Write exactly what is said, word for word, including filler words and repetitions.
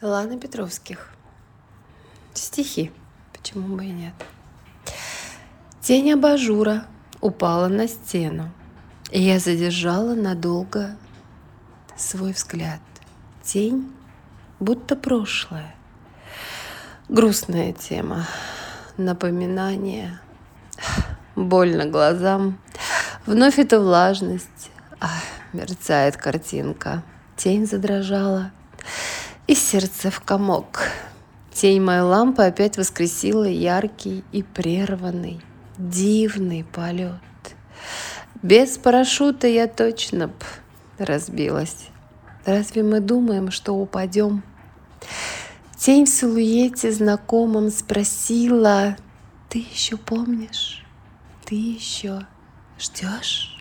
Лана Петровских. Стихи. Почему бы и нет? Тень абажура упала на стену, и я задержала надолго свой взгляд. Тень, будто прошлое. Грустная тема. Напоминание. Больно глазам. Вновь эта влажность. Ах, мерцает картинка. Тень задрожала. И сердце в комок. Тень моей лампы опять воскресила яркий и прерванный, дивный полет. Без парашюта я точно б разбилась. Разве мы думаем, что упадем? Тень в силуэте знакомом спросила: «Ты еще помнишь? Ты еще ждешь?»